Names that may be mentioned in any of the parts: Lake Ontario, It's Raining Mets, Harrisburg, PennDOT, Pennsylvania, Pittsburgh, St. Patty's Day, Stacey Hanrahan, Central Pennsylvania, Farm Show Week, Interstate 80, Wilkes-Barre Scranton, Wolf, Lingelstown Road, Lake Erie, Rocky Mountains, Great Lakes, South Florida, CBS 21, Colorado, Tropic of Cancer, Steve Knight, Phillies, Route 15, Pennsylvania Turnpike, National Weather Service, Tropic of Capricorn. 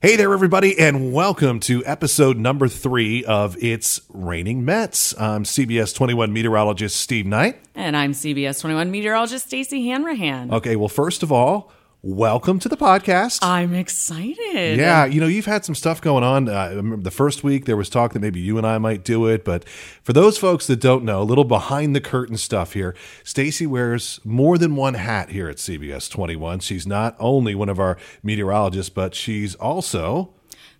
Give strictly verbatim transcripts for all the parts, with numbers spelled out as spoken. Hey there, everybody, and welcome to episode number three of It's Raining Mets. I'm C B S twenty-one meteorologist Steve Knight. And I'm C B S twenty-one meteorologist Stacey Hanrahan. Okay, well, first of all, welcome to the podcast. I'm excited. Yeah, you know, you've had some stuff going on. Uh, I remember the first week there was talk that maybe you and I might do it, but for those folks that don't know, a little behind the curtain stuff here. Stacey wears more than one hat here at C B S twenty-one. She's not only one of our meteorologists, but she's also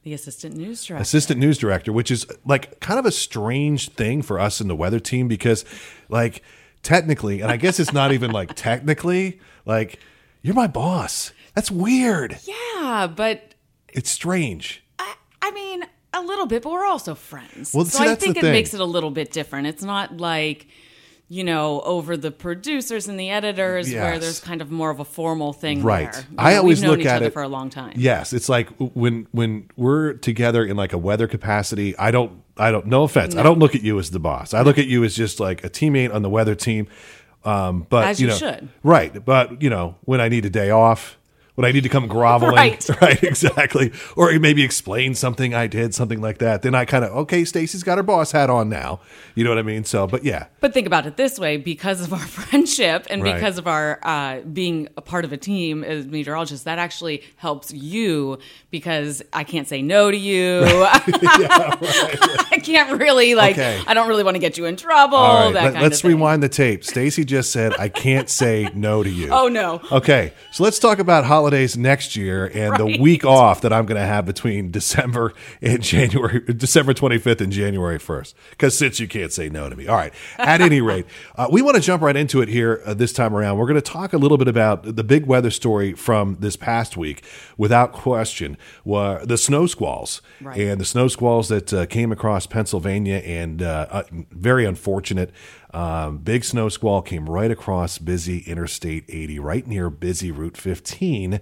the assistant news director. Assistant news director, which is like kind of a strange thing for us in the weather team because, like, technically, and I guess it's not even like technically, like, you're my boss. That's weird. Yeah, but it's strange. I, I mean, a little bit, but we're also friends. Well, so see, I that's think the it thing. Makes it a little bit different. It's not like, you know, over the producers and the editors, yes, where there's kind of more of a formal thing. Right. There. You I know, always we've known look each at other it for a long time. Yes, it's like when when we're together in like a weather capacity. I don't. I don't. No offense. No. I don't look at you as the boss. I look at you as just like a teammate on the weather team. Um, but as you, you know, should. Right. But, you know, when I need a day off, when I need to come groveling, right, right exactly. Or maybe explain something I did, something like that. Then I kind of, okay, Stacey's got her boss hat on now. You know what I mean? So, but yeah. But think about it this way, because of our friendship and right, because of our uh, being a part of a team as meteorologists, that actually helps you because I can't say no to you. Right. Yeah, right. I can't really, like, okay. I don't really want to get you in trouble. All right. That Let, kind let's of thing. Rewind the tape. Stacey just said, I can't say no to you. Oh, no. Okay. So let's talk about holidays next year and right, the week off that I'm going to have between December and January, December twenty-fifth and January first. Because since you can't say no to me. All right. At any rate, uh, we want to jump right into it here uh, this time around. We're going to talk a little bit about the big weather story from this past week, without question, were the snow squalls. Right. And the snow squalls that uh, came across Pennsylvania, and uh, uh, very unfortunate. Um, big snow squall came right across busy Interstate eighty, right near busy Route fifteen,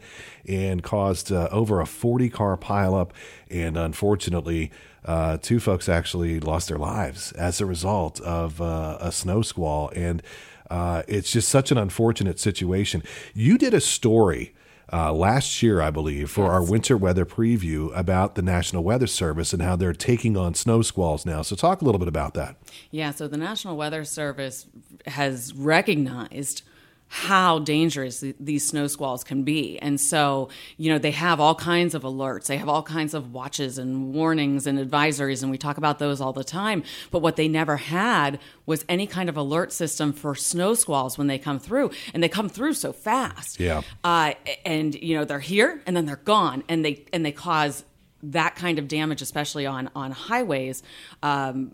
and caused uh, over a forty car pileup. And unfortunately, uh, two folks actually lost their lives as a result of uh, a snow squall. And uh, it's just such an unfortunate situation. You did a story Uh, last year, I believe, for yes, our winter weather preview about the National Weather Service and how they're taking on snow squalls now. So talk a little bit about that. Yeah, so the National Weather Service has recognized how dangerous these snow squalls can be. And so, you know, they have all kinds of alerts. They have all kinds of watches and warnings and advisories, and we talk about those all the time. But what they never had was any kind of alert system for snow squalls when they come through. And they come through so fast. Yeah. Uh, and, you know, they're here, and then they're gone. And they and they cause that kind of damage, especially on, on highways. Um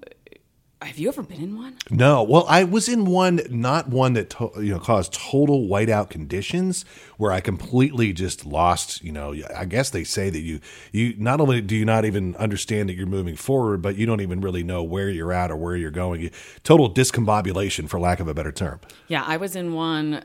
Have you ever been in one? No. Well, I was in one, not one that to, you know caused total whiteout conditions, where I completely just lost. You know, I guess they say that you you not only do you not even understand that you're moving forward, but you don't even really know where you're at or where you're going. You, total discombobulation, for lack of a better term. Yeah, I was in one.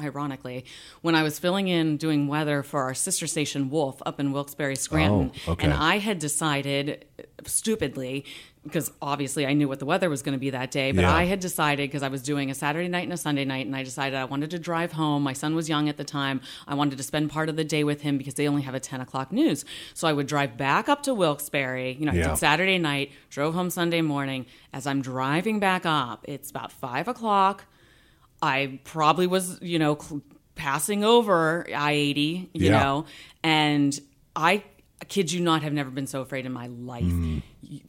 Ironically, when I was filling in doing weather for our sister station Wolf up in Wilkes-Barre Scranton, oh, okay. and I had decided stupidly, because obviously I knew what the weather was going to be that day, but yeah. I had decided, because I was doing a Saturday night and a Sunday night, and I decided I wanted to drive home. My son was young at the time. I wanted to spend part of the day with him because they only have a ten o'clock news. So I would drive back up to Wilkes-Barre, you know, yeah. I did Saturday night, drove home Sunday morning. As I'm driving back up, it's about five o'clock. I probably was, you know, cl- passing over I eighty, you yeah. know, and I... I kid you not, have never been so afraid in my life. Mm.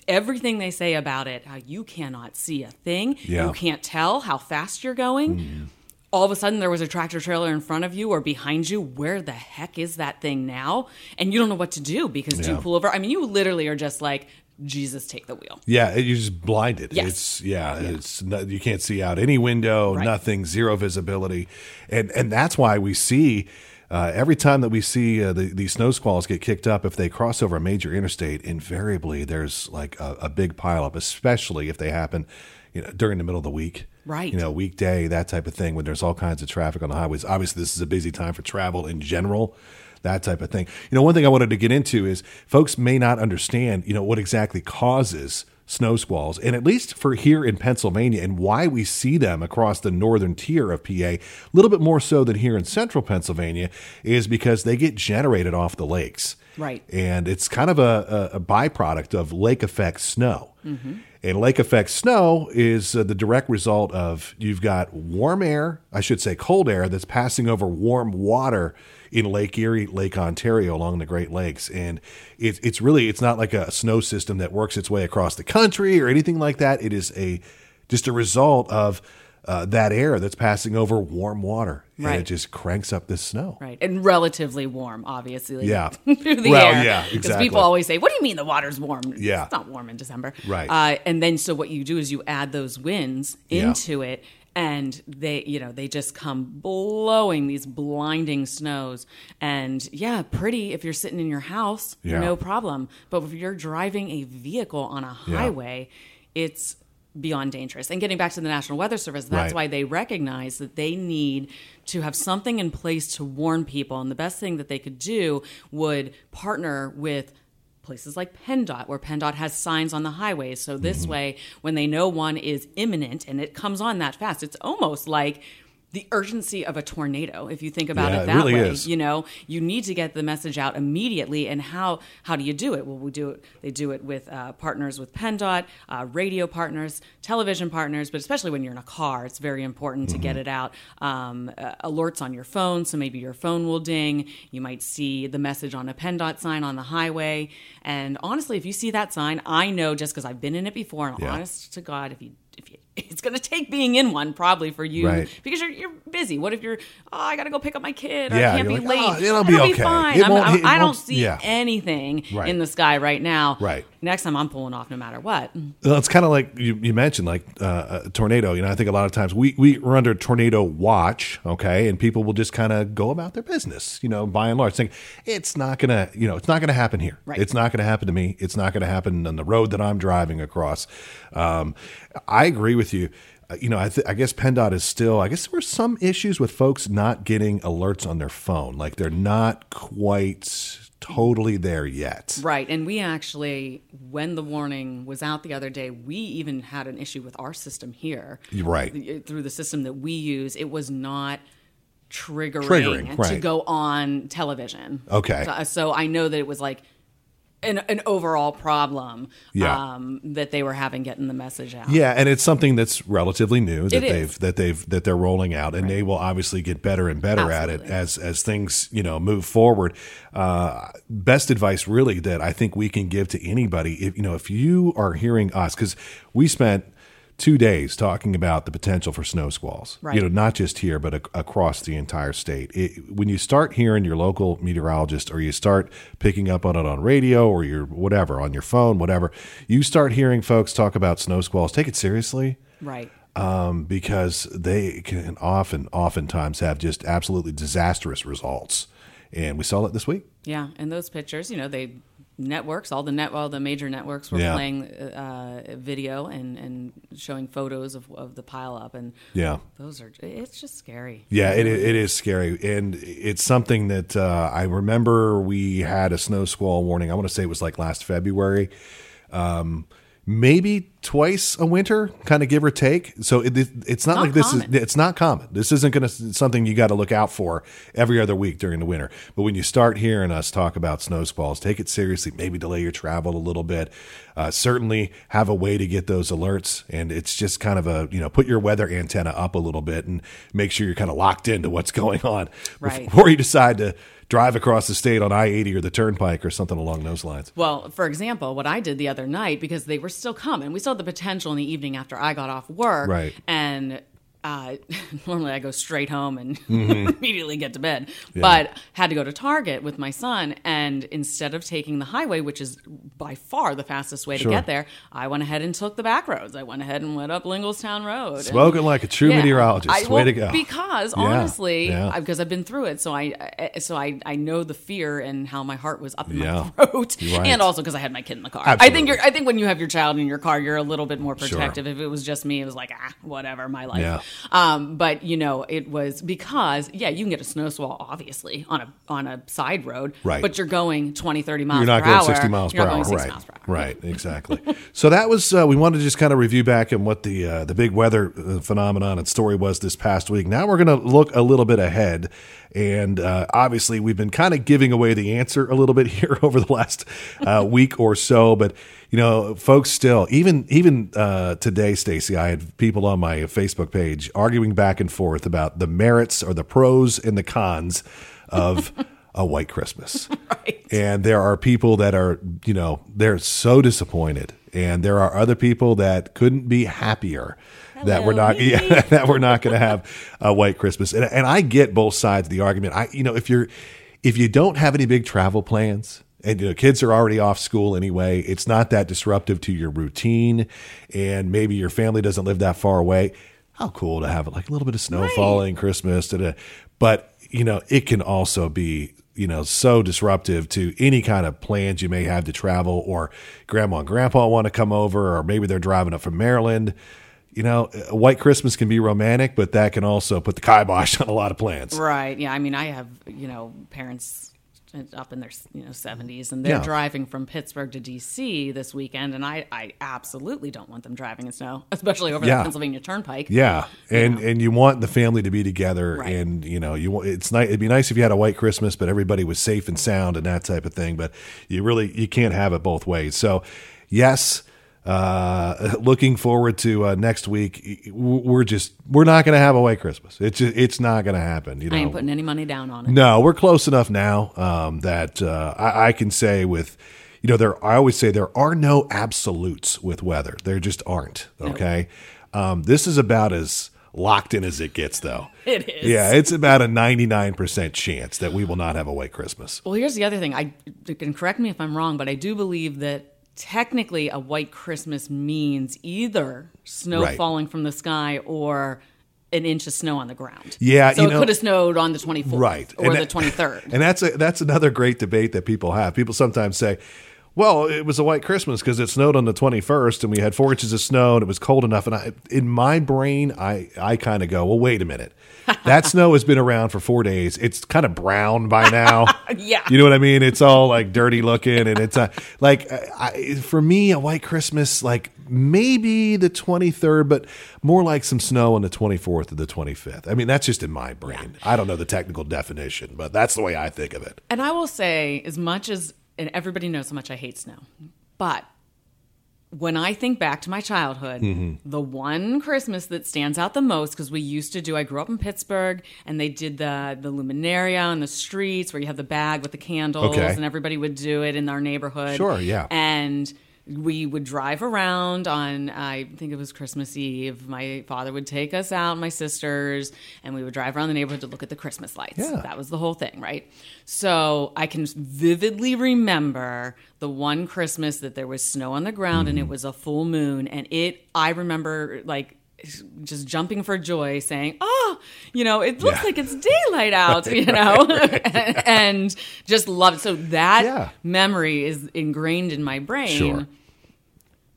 Everything they say about it, how you cannot see a thing, yeah. you can't tell how fast you're going. Mm. All of a sudden there was a tractor trailer in front of you or behind you. Where the heck is that thing now? And you don't know what to do because yeah. do you pull over? I mean, you literally are just like, Jesus, take the wheel. Yeah, you're just blinded. Yes. It's yeah, yeah. it's not, you can't see out any window, right. nothing, zero visibility. And and that's why we see Uh, every time that we see uh, the, these snow squalls get kicked up, if they cross over a major interstate, invariably there's like a, a big pileup, especially if they happen, you know, during the middle of the week. Right. You know, weekday, that type of thing, when there's all kinds of traffic on the highways. Obviously, this is a busy time for travel in general, that type of thing. You know, one thing I wanted to get into is folks may not understand, you know, what exactly causes snow squalls. And at least for here in Pennsylvania, and why we see them across the northern tier of P A, a little bit more so than here in central Pennsylvania, is because they get generated off the lakes. Right. And it's kind of a, a byproduct of lake effect snow. Mm-hmm. And lake effect snow is uh, the direct result of, you've got warm air, I should say cold air, that's passing over warm water in Lake Erie, Lake Ontario, along the Great Lakes. And it, it's really, it's not like a snow system that works its way across the country or anything like that. It is a just a result of Uh, that air that's passing over warm water, and right. it just cranks up this snow. Right, and relatively warm, obviously. Yeah. Through the well, air. Yeah, exactly. Because people always say, what do you mean the water's warm? Yeah. It's not warm in December. Right. Uh, and then so what you do is you add those winds into yeah. it, and they, you know, they just come blowing these blinding snows. And yeah, pretty if you're sitting in your house, yeah. no problem. But if you're driving a vehicle on a highway, yeah. it's beyond dangerous. And getting back to the National Weather Service, that's right. why they recognize that they need to have something in place to warn people. And the best thing that they could do would partner with places like PennDOT, where PennDOT has signs on the highways. So this mm-hmm. way, when they know one is imminent and it comes on that fast, it's almost like the urgency of a tornado, if you think about yeah, it that it really way, is. You know, you need to get the message out immediately. And how how do you do it? Well, we do it. They do it with uh, partners with PennDOT, uh, radio partners, television partners, but especially when you're in a car, it's very important mm-hmm. to get it out. Um, uh, alerts on your phone, so maybe your phone will ding. You might see the message on a PennDOT sign on the highway. And honestly, if you see that sign, I know just because I've been in it before. And yeah. honest to God, if you if you. It's going to take being in one probably for you right. because you're you're busy. What if you're, oh, I got to go pick up my kid or yeah, I can't be like, late. Oh, it'll be, it'll okay. be fine. It I'm, I'm, it I don't see yeah. anything right. in the sky right now. Right. Next time I'm pulling off no matter what. Well, it's kind of like you, you mentioned, like uh, a tornado. You know, I think a lot of times we, we we're under tornado watch, okay, and people will just kind of go about their business, you know, by and large, saying it's not going to, you know, it's not going to happen here. Right. It's not going to happen to me. It's not going to happen on the road that I'm driving across. Um, I agree with you. Uh, you know, I, th- I guess PennDOT is still, I guess there were some issues with folks not getting alerts on their phone. Like they're not quite totally there yet. Right. And we actually, when the warning was out the other day, we even had an issue with our system here. Right. Th- through the system that we use, it was not triggering, triggering right. to go on television. Okay. So, so I know that it was like, An, an overall problem yeah. um, that they were having getting the message out. Yeah, and it's something that's relatively new that they've that they've that they're rolling out, and right. they will obviously get better and better Absolutely. At it as as things you know move forward. Uh, best advice, really, that I think we can give to anybody, if you know, if you are hearing us, because we spent two days talking about the potential for snow squalls, right. you know, not just here, but ac- across the entire state. It, when you start hearing your local meteorologist, or you start picking up on it on radio, or your whatever, on your phone, whatever, you start hearing folks talk about snow squalls, take it seriously. Right. Um, because they can often, oftentimes have just absolutely disastrous results. And we saw it this week. Yeah. And those pictures, you know, they... Networks, all the net, all the major networks were yeah. playing uh, video and, and showing photos of, of the pileup, and yeah, those are it's just scary. Yeah, it it is scary, and it's something that uh, I remember we had a snow squall warning. I want to say it was like last February, um, maybe twice a winter, kind of give or take. So it, it, it's not, not like this common. is it's not common. This isn't going to something you got to look out for every other week during the winter. But when you start hearing us talk about snow squalls, take it seriously. Maybe delay your travel a little bit. Uh, certainly have a way to get those alerts, and it's just kind of a you know put your weather antenna up a little bit and make sure you're kind of locked into what's going on right. before you decide to drive across the state on I eighty or the Turnpike or something along those lines. Well, for example, what I did the other night, because they were still coming, we still the potential in the evening after I got off work right. and uh, normally I go straight home and mm-hmm. immediately get to bed, yeah. but had to go to Target with my son, and instead of taking the highway, which is by far the fastest way sure. to get there, I went ahead and took the back roads. I went ahead and went up Lingelstown Road. Smoking and, like a true yeah, meteorologist. I, way well, to go. Because yeah, honestly, yeah. I, because I've been through it. So I, I so I, I know the fear and how my heart was up in yeah. my throat. Right. And also because I had my kid in the car. Absolutely. I think you're, I think when you have your child in your car, you're a little bit more protective. Sure. If it was just me, it was like, ah, whatever, my life. Yeah. Um, but, you know, it was because, yeah, you can get a snow squall, obviously, on a on a side road. Right. But you're going twenty, thirty miles per hour. You're not going sixty miles per hour. Right. Right. Exactly. So that was, uh, we wanted to just kind of review back and what the, uh, the big weather phenomenon and story was this past week. Now we're going to look a little bit ahead. And uh, obviously, we've been kind of giving away the answer a little bit here over the last uh, week or so. But, you know, folks still, even even uh, today, Stacey, I had people on my Facebook page arguing back and forth about the merits or the pros and the cons of a white Christmas. Right. And there are people that are, you know, they're so disappointed. And there are other people that couldn't be happier. Hello. That we're not, yeah, that we're not going to have a white Christmas, and and I get both sides of the argument. I, you know, if you're, if you don't have any big travel plans, and you know, kids are already off school anyway, it's not that disruptive to your routine, and maybe your family doesn't live that far away. How cool to have like a little bit of snow right. falling Christmas, da, da. But you know, it can also be, you know, so disruptive to any kind of plans you may have to travel, or grandma and grandpa want to come over, or maybe they're driving up from Maryland. You know, a white Christmas can be romantic, but that can also put the kibosh on a lot of plans. Right. Yeah. I mean, I have, you know, parents up in their, you know, seventies, and they're yeah. driving from Pittsburgh to D C this weekend, and I, I absolutely don't want them driving in snow, especially over yeah. the Pennsylvania Turnpike. Yeah, and you know. and you want the family to be together, right. and you know, you want, it's nice. It'd be nice if you had a white Christmas, but everybody was safe and sound and that type of thing. But you really you can't have it both ways. So, yes. Uh, looking forward to uh, next week. We're just we're not going to have a white Christmas. It's just, it's not going to happen. You know? I ain't putting any money down on it. No, we're close enough now um, that uh, I, I can say with, you know, there. I always say there are no absolutes with weather. There just aren't. Okay, nope. um, this is about as locked in as it gets, though. It is. Yeah, it's about a ninety-nine percent chance that we will not have a white Christmas. Well, here's the other thing. I and correct me if I'm wrong, but I do believe that. Technically, a white Christmas means either snow right. falling from the sky or an inch of snow on the ground. Yeah, so you know, it could have snowed on the twenty-fourth right. or and the twenty-third. And that's a, that's another great debate that people have. People sometimes say, well, it was a white Christmas because it snowed on the twenty-first and we had four inches of snow and it was cold enough. And I, in my brain, I, I kind of go, well, wait a minute. That snow has been around for four days. It's kind of brown by now. Yeah. You know what I mean? It's all like dirty looking. And it's uh, like, I, for me, a white Christmas, like maybe the twenty-third, but more like some snow on the twenty-fourth or the twenty-fifth. I mean, that's just in my brain. Yeah. I don't know the technical definition, but that's the way I think of it. And I will say, as much as, and everybody knows how much I hate snow. But when I think back to my childhood, mm-hmm. the one Christmas that stands out the most, because we used to do, I grew up in Pittsburgh, and they did the, the luminaria on the streets where you have the bag with the candles, okay. and everybody would do it in our neighborhood. Sure, yeah. And we would drive around on, I think it was Christmas Eve. My father would take us out, my sisters, and we would drive around the neighborhood to look at the Christmas lights. Yeah. That was the whole thing, right? So I can vividly remember the one Christmas that there was snow on the ground, mm. and it was a full moon. And it, I remember like just jumping for joy saying, oh, you know, it looks yeah. like it's daylight out, right, you know, right, right, yeah. and just love it. So that yeah. memory is ingrained in my brain. Sure.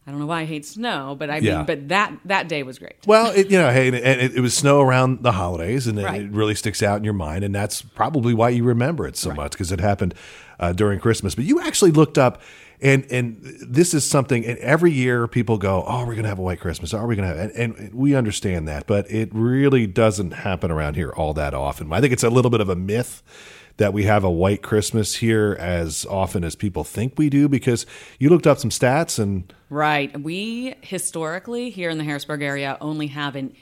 I don't know why I hate snow, but I yeah. mean, but that, that day was great. Well, it, you know, hey, and it, it was snow around the holidays, and right. it really sticks out in your mind, and that's probably why you remember it so right. much, because it happened uh, during Christmas. But you actually looked up, and and this is something, and every year people go, oh, we're going to have a white Christmas. Are we going to have? And, and we understand that, but it really doesn't happen around here all that often. I think it's a little bit of a myth that we have a white Christmas here as often as people think we do, because you looked up some stats and... Right. We historically here in the Harrisburg area only have an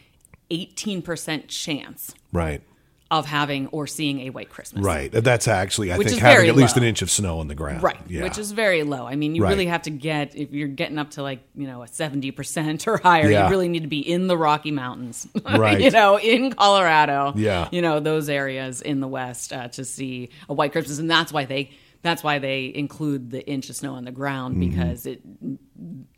eighteen percent chance right. of having or seeing a white Christmas. Right. That's actually, I which think, having at least low. an inch of snow on the ground. Right. Yeah. Which is very low. I mean, you right. really have to get, if you're getting up to like, you know, a seventy percent or higher, yeah. you really need to be in the Rocky Mountains, right. you know, in Colorado, yeah. you know, those areas in the West uh, to see a white Christmas. And that's why they, that's why they include the inch of snow on the ground, because mm-hmm. it,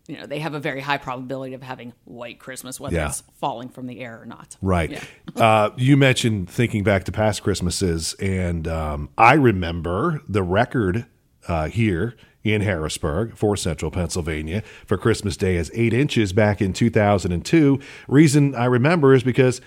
you know, they have a very high probability of having white Christmas, whether yeah. it's falling from the air or not. Right. Yeah. uh, you mentioned thinking back to past Christmases, and um, I remember the record uh, here in Harrisburg for Central Pennsylvania for Christmas Day as eight inches back in two thousand two. Reason I remember is because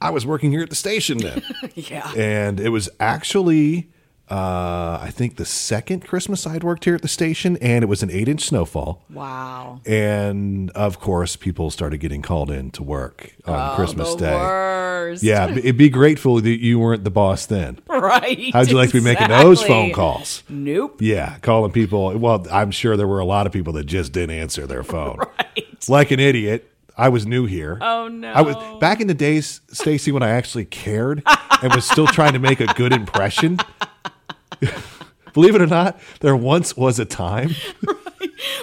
I was working here at the station then. Yeah. And it was actually, uh, I think, the second Christmas I'd worked here at the station, and it was an eight-inch snowfall. Wow. And, of course, people started getting called in to work on oh, Christmas the Day. Worst. Yeah, it'd be grateful that you weren't the boss then. Right. How'd you exactly. like to be making those phone calls? Nope. Yeah, calling people. Well, I'm sure there were a lot of people that just didn't answer their phone. Right. Like an idiot. I was new here. Oh, no. I was back in the days, Stacey, when I actually cared and was still trying to make a good impression. Believe it or not, there once was a time. Right.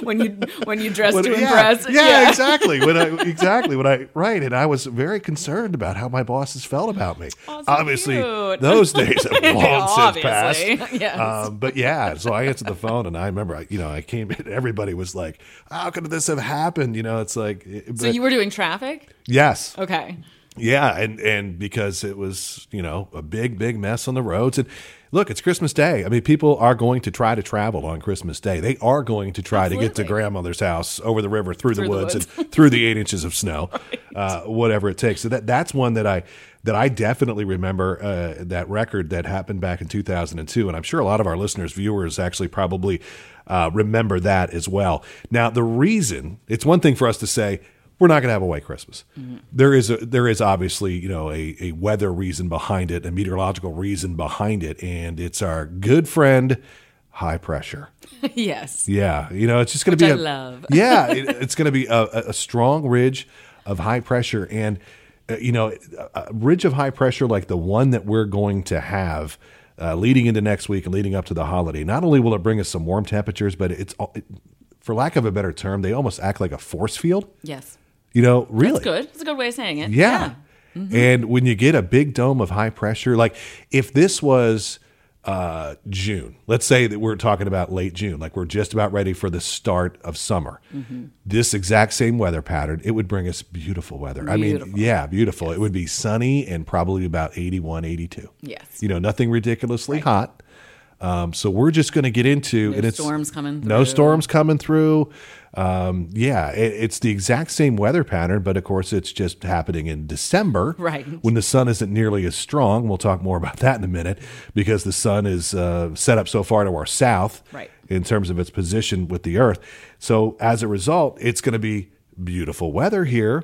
When you when you dressed when, to yeah, impress. Yeah, yeah. exactly. When I, exactly. When I right. And I was very concerned about how my bosses felt about me. Oh, so obviously, cute. Those days have long yeah, since obviously. Passed. Yes. Um, but yeah, so I answered the phone, and I remember, you know, I came in. Everybody was like, "How could this have happened?" You know, it's like. But, so you were doing traffic? Yes. Okay. Yeah, and and because it was, you know, a big big mess on the roads. And look, it's Christmas Day. I mean, people are going to try to travel on Christmas Day. They are going to try Absolutely. To get to grandmother's house over the river, through, through the, woods the woods, and through the eight inches of snow, right. uh, whatever it takes. So that that's one that I that I definitely remember, uh, that record that happened back in two thousand two. And I'm sure a lot of our listeners, viewers actually probably uh, remember that as well. Now, the reason, it's one thing for us to say, we're not going to have a white Christmas. Mm-hmm. There is a, there is obviously, you know, a, a weather reason behind it, a meteorological reason behind it, and it's our good friend, high pressure. Yes. Yeah. You know, it's just going to be. I a, love. Yeah, it, it's going to be a, a strong ridge of high pressure, and uh, you know, a ridge of high pressure like the one that we're going to have uh, leading into next week and leading up to the holiday. Not only will it bring us some warm temperatures, but it's it, for lack of a better term, they almost act like a force field. Yes. You know, really. That's good. That's a good way of saying it. Yeah. yeah. Mm-hmm. And when you get a big dome of high pressure, like if this was uh, June, let's say that we're talking about late June, like we're just about ready for the start of summer, mm-hmm. this exact same weather pattern, it would bring us beautiful weather. Beautiful. I mean, yeah, beautiful. Yes. It would be sunny and probably about eighty-one, eighty-two. Yes. You know, nothing ridiculously right. hot. Um, so we're just going to get into no and it's storms coming through. No storms coming through. Um, yeah, it, it's the exact same weather pattern, but of course it's just happening in December, right? When the sun isn't nearly as strong. We'll talk more about that in a minute because the sun is uh, set up so far to our south, right? In terms of its position with the earth. So as a result, it's going to be beautiful weather here,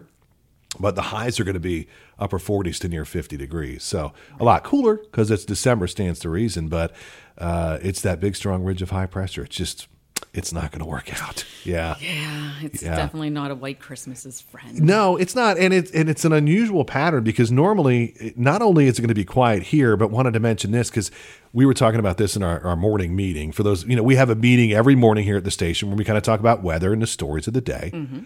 but the highs are going to be upper forties to near fifty degrees. So a lot cooler because it's December, stands to reason, but uh, it's that big, strong ridge of high pressure. It's just, it's not going to work out. Yeah. Yeah. It's yeah. definitely not a white Christmas's friend. No, it's not. And it's, and it's an unusual pattern because normally, not only is it going to be quiet here, but wanted to mention this because we were talking about this in our, our morning meeting. For those, you know, we have a meeting every morning here at the station where we kind of talk about weather and the stories of the day. Mm-hmm.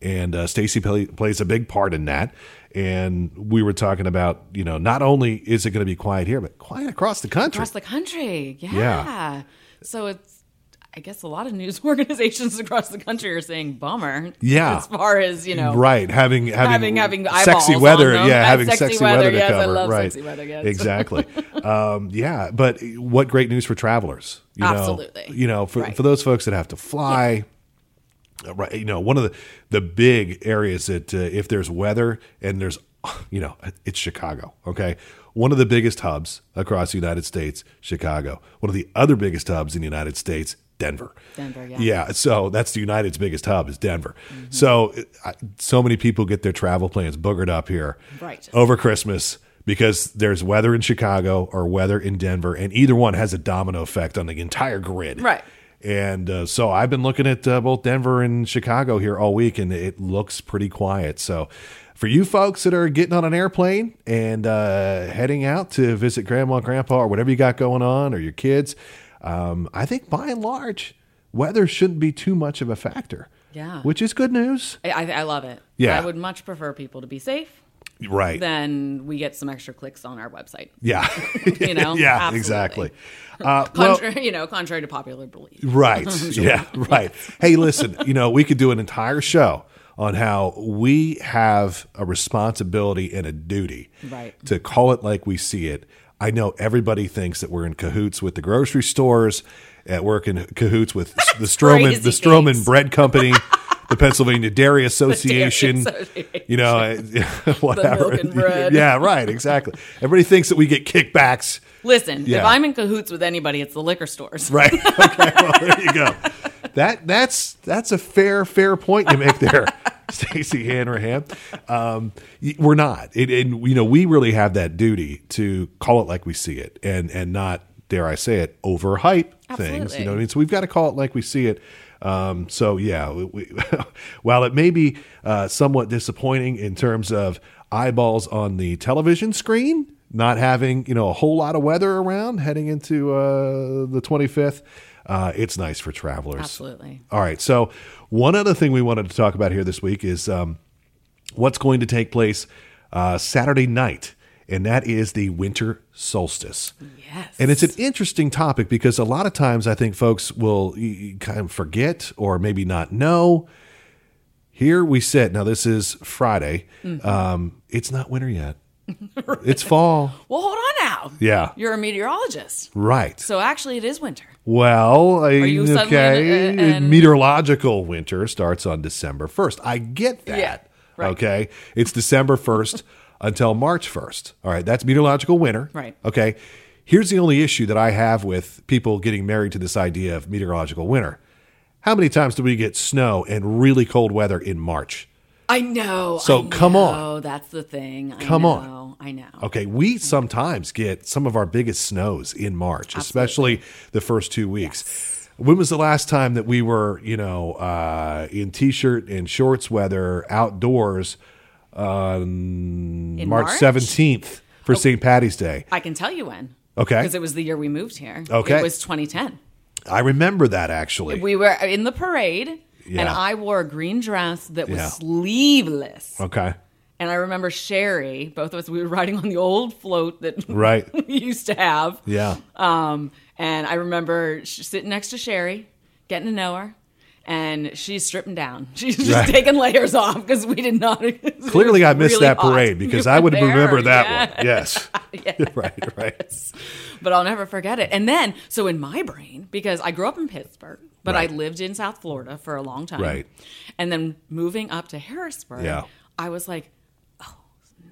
And uh, Stacey play, plays a big part in that. And we were talking about, you know, not only is it going to be quiet here, but quiet across the country. Across the country. Yeah. yeah. So it's, I guess a lot of news organizations across the country are saying bummer. Yeah. As far as, you know. Right. Having having, having, having sexy weather. Yeah. Having sexy, sexy weather to yes, cover. I love right. sexy weather. Yes. Exactly. um, yeah. But what great news for travelers. You Absolutely. Know, you know, for, right. for those folks that have to fly. Yeah. Right, you know, one of the, the big areas that uh, if there's weather and there's, you know, it's Chicago, okay? One of the biggest hubs across the United States, Chicago. One of the other biggest hubs in the United States, Denver. Denver, yeah. Yeah, so that's the United's biggest hub is Denver. Mm-hmm. So, so many people get their travel plans boogered up here right. over Christmas because there's weather in Chicago or weather in Denver, and either one has a domino effect on the entire grid. Right. And uh, so I've been looking at uh, both Denver and Chicago here all week, and it looks pretty quiet. So for you folks that are getting on an airplane and uh, heading out to visit grandma and grandpa or whatever you got going on or your kids, um, I think by and large, weather shouldn't be too much of a factor. Yeah. Which is good news. I, I love it. Yeah. I would much prefer people to be safe. Right. Then we get some extra clicks on our website. Yeah. you know? Yeah, absolutely. Exactly. Uh, contrary, well, you know, contrary to popular belief. Right. sure. Yeah, right. Yes. Hey, listen, you know, we could do an entire show on how we have a responsibility and a duty right. to call it like we see it. I know everybody thinks that we're in cahoots with the grocery stores, at work in cahoots with the Stroman the Stroman things. Bread Company, the Pennsylvania Dairy Association, Dairy Association, you know, whatever. The milk and bread. Yeah, right, exactly. Everybody thinks that we get kickbacks. Listen, yeah. If I'm in cahoots with anybody, it's the liquor stores. Right. Okay, well, there you go. That that's that's a fair fair point you make there, Stacey Hanrahan. Um, we're not, and, and you know we really have that duty to call it like we see it, and and not, dare I say it, overhype Absolutely. Things. You know what I mean? So we've got to call it like we see it. Um, so yeah, we, we, while it may be uh, somewhat disappointing in terms of eyeballs on the television screen, not having you know a whole lot of weather around heading into uh, the twenty-fifth. Uh, it's nice for travelers. Absolutely. All right. So one other thing we wanted to talk about here this week is um, what's going to take place uh, Saturday night, and that is the winter solstice. Yes. And it's an interesting topic because a lot of times I think folks will kind of forget or maybe not know. Here we sit. Now, this is Friday. Mm-hmm. Um, it's not winter yet. Right. It's fall. Well, hold on now. Yeah. You're a meteorologist. Right. So actually it is winter. Well, Are you okay. In, uh, and... meteorological winter starts on December first. I get that. Yeah, right. Okay. It's December first until March first. All right. That's meteorological winter. Right. Okay. Here's the only issue that I have with people getting married to this idea of meteorological winter. How many times do we get snow and really cold weather in March? I know. So I know. Come on. That's the thing. I come know, on. I know. Okay. We sometimes get some of our biggest snows in March, Absolutely. Especially the first two weeks. Yes. When was the last time that we were, you know, uh, in t-shirt and shorts weather outdoors on in March seventeenth for okay. Saint Patty's Day? I can tell you when. Okay. Because it was the year we moved here. Okay. It was twenty ten. I remember that actually. We were in the parade. Yeah. And I wore a green dress that was yeah. sleeveless. Okay. And I remember Sherry, both of us, we were riding on the old float that right. we used to have. Yeah. Um, and I remember sitting next to Sherry, getting to know her, and she's stripping down. She's just right. taking layers off because we did not. Clearly, I missed really that parade hot. Because I would there. Remember that yes. one. Yes. yes. Right, right. But I'll never forget it. And then, so in my brain, because I grew up in Pittsburgh, but right. I lived in South Florida for a long time. Right. And then moving up to Harrisburg, yeah. I was like, oh,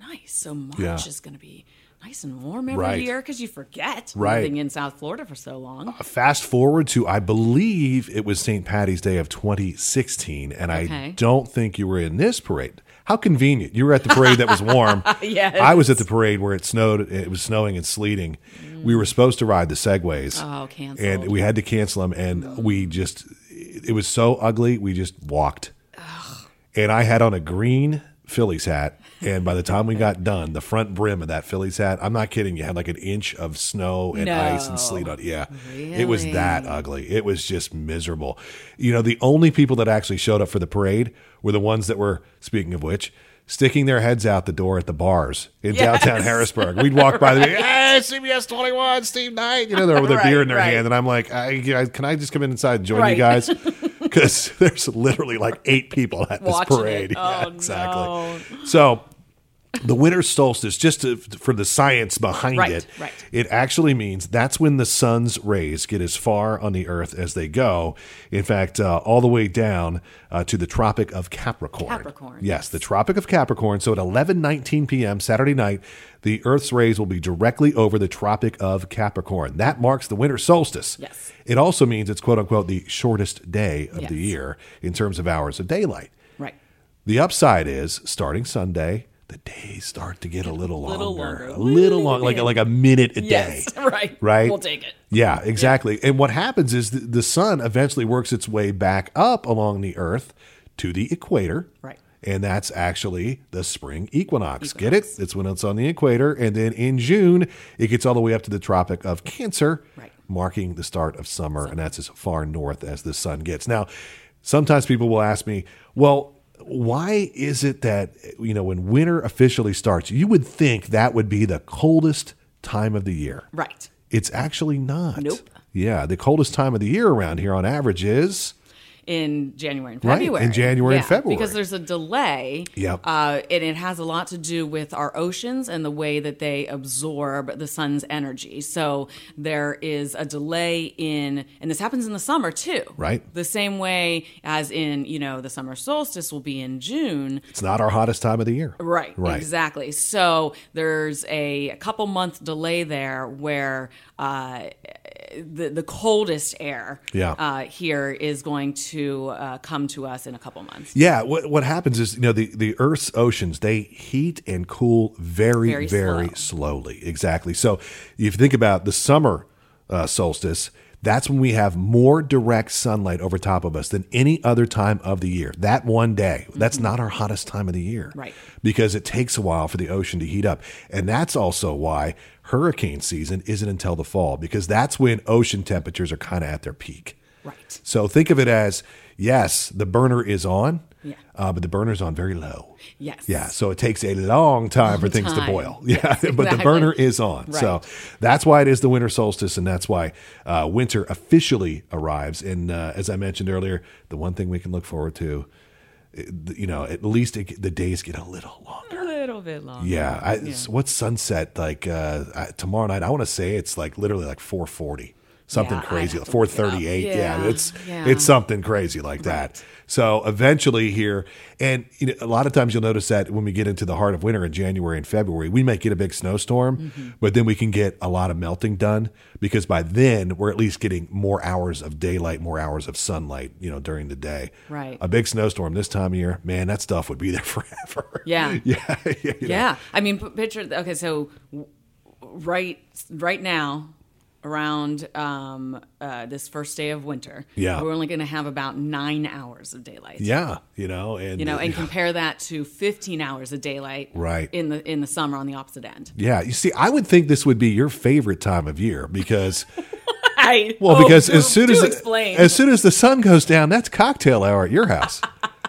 nice. So March yeah. is going to be nice and warm every right. year because you forget right. living in South Florida for so long. Uh, fast forward to, I believe it was Saint Patty's Day of twenty sixteen, and okay. I don't think you were in this parade. How convenient. You were at the parade that was warm. Yes. I was at the parade where it snowed. It was snowing and sleeting. Mm. We were supposed to ride the Segways. Oh, canceled. And we had to cancel them. And mm. we just, it was so ugly. We just walked. Ugh. And I had on a green Phillies hat. And by the time we got done, the front brim of that Phillies hat, I'm not kidding, you had like an inch of snow and no. ice and sleet on it. Yeah. Really? It was that ugly. It was just miserable. You know, the only people that actually showed up for the parade were the ones that were, speaking of which, sticking their heads out the door at the bars in yes. downtown Harrisburg. We'd walk right. by the hey, C B S twenty-one, Steve Knight, you know, they're with a right, beer in their right. hand. And I'm like, I, can I just come in inside and join right. you guys? Because there's literally like eight people at this Watching parade. Oh, yeah, exactly. No. So the winter solstice, just to, for the science behind right, it, right. it actually means that's when the sun's rays get as far on the earth as they go. In fact, uh, all the way down uh, to the Tropic of Capricorn. Capricorn. Yes, the Tropic of Capricorn. So at eleven nineteen p.m. Saturday night, the Earth's rays will be directly over the Tropic of Capricorn. That marks the winter solstice. Yes. It also means it's, quote unquote, the shortest day of yes. the year in terms of hours of daylight. Right. The upside is starting Sunday. The days start to get a little, a little longer, longer, a little long, like a, like a minute a yes, day. Right. Right. We'll take it. Yeah, exactly. Yeah. And what happens is the, the sun eventually works its way back up along the earth to the equator. Right. And that's actually the spring equinox. equinox. Get it? It's when it's on the equator. And then in June, it gets all the way up to the Tropic of Cancer, right. marking the start of summer. So. And that's as far north as the sun gets. Now, sometimes people will ask me, well, why is it that, you know, when winter officially starts, you would think that would be the coldest time of the year? Right. It's actually not. Nope. Yeah. The coldest time of the year around here on average is in January and February. Right, in January yeah, and February. Because there's a delay. Yep. Uh, and it has a lot to do with our oceans and the way that they absorb the sun's energy. So there is a delay in, and this happens in the summer too. Right. The same way as in, you know, the summer solstice will be in June. It's not our hottest time of the year. Right. Right. Exactly. So there's a, a couple month delay there where uh, the, the coldest air yeah. uh, here is going to uh, come to us in a couple months. Yeah. What, what happens is, you know, the, the Earth's oceans, they heat and cool very, very, very slow. slowly. Exactly. So if you think about the summer uh, solstice, that's when we have more direct sunlight over top of us than any other time of the year. That one day. That's mm-hmm. not our hottest time of the year. Right. Because it takes a while for the ocean to heat up. And that's also why hurricane season isn't until the fall, because that's when ocean temperatures are kind of at their peak. Right. So think of it as, yes, the burner is on. Yeah. Uh, but the burner's on very low. Yes. Yeah. So it takes a long time long for things time. to boil. Yeah. Yes, exactly. But the burner is on. Right. So that's why it is the winter solstice, and that's why uh, winter officially arrives. And uh, as I mentioned earlier, the one thing we can look forward to, you know, at least it, the days get a little longer. A little bit longer. Yeah. I, yeah. What's sunset like uh, tomorrow night? I want to say it's like literally like four forty. Something yeah, crazy, like four thirty-eight. Yeah. yeah, it's yeah. it's something crazy like that. Right. So eventually here, and you know, a lot of times you'll notice that when we get into the heart of winter in January and February, we might get a big snowstorm, mm-hmm. but then we can get a lot of melting done, because by then we're at least getting more hours of daylight, more hours of sunlight, you know, during the day. Right. A big snowstorm this time of year, man, that stuff would be there forever. Yeah. yeah. Yeah. You know. Yeah. I mean, picture. Okay, so right right now. Around um, uh, this first day of winter, yeah. we're only going to have about nine hours of daylight. Yeah, you know, and you know, and yeah. compare that to fifteen hours of daylight, right. in the in the summer on the opposite end. Yeah, you see, I would think this would be your favorite time of year because, I, well, oh, because do, as soon as explain. as soon as the sun goes down, that's cocktail hour at your house.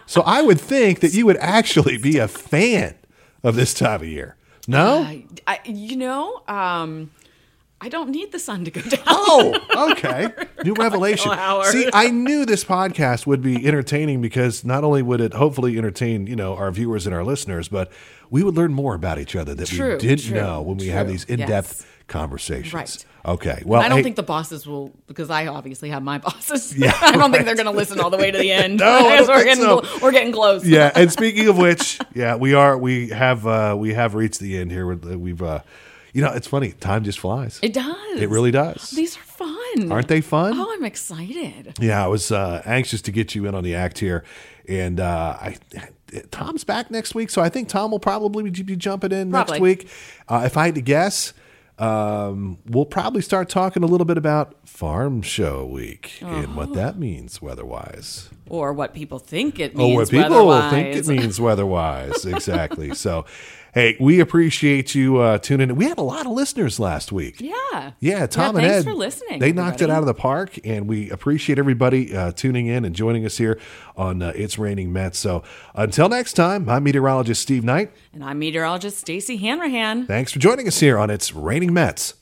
So I would think that you would actually be a fan of this time of year. No, uh, I, you know. Um, I don't need the sun to go down. Oh, okay. New revelation. See, I knew this podcast would be entertaining because not only would it hopefully entertain, you know, our viewers and our listeners, but we would learn more about each other that true, we didn't true, know when we true. have these in-depth yes. conversations. Right. Okay. Well, I don't hey, think the bosses will, because I obviously have my bosses. Yeah, I don't right. think they're going to listen all the way to the end. No, I don't we're, think getting, so. we're getting close. Yeah. And speaking of which, yeah, we are. We have uh, we have reached the end here. We've. Uh, You know, it's funny. Time just flies. It does. It really does. These are fun. Aren't they fun? Oh, I'm excited. Yeah, I was uh, anxious to get you in on the act here. And uh, I, Tom's back next week, so I think Tom will probably be jumping in probably. next week. Uh, if I had to guess, um, we'll probably start talking a little bit about Farm Show Week oh. and what that means weather-wise. Or what people think it means weather-wise. Or what people weather-wise. think it means weather-wise. Exactly. So... Hey, we appreciate you uh, tuning in. We had a lot of listeners last week. Yeah. Yeah, Tom yeah, and Ed. Thanks for listening. They everybody. knocked it out of the park, and we appreciate everybody uh, tuning in and joining us here on uh, It's Raining Mets. So until next time, I'm meteorologist Steve Knight. And I'm meteorologist Stacey Hanrahan. Thanks for joining us here on It's Raining Mets.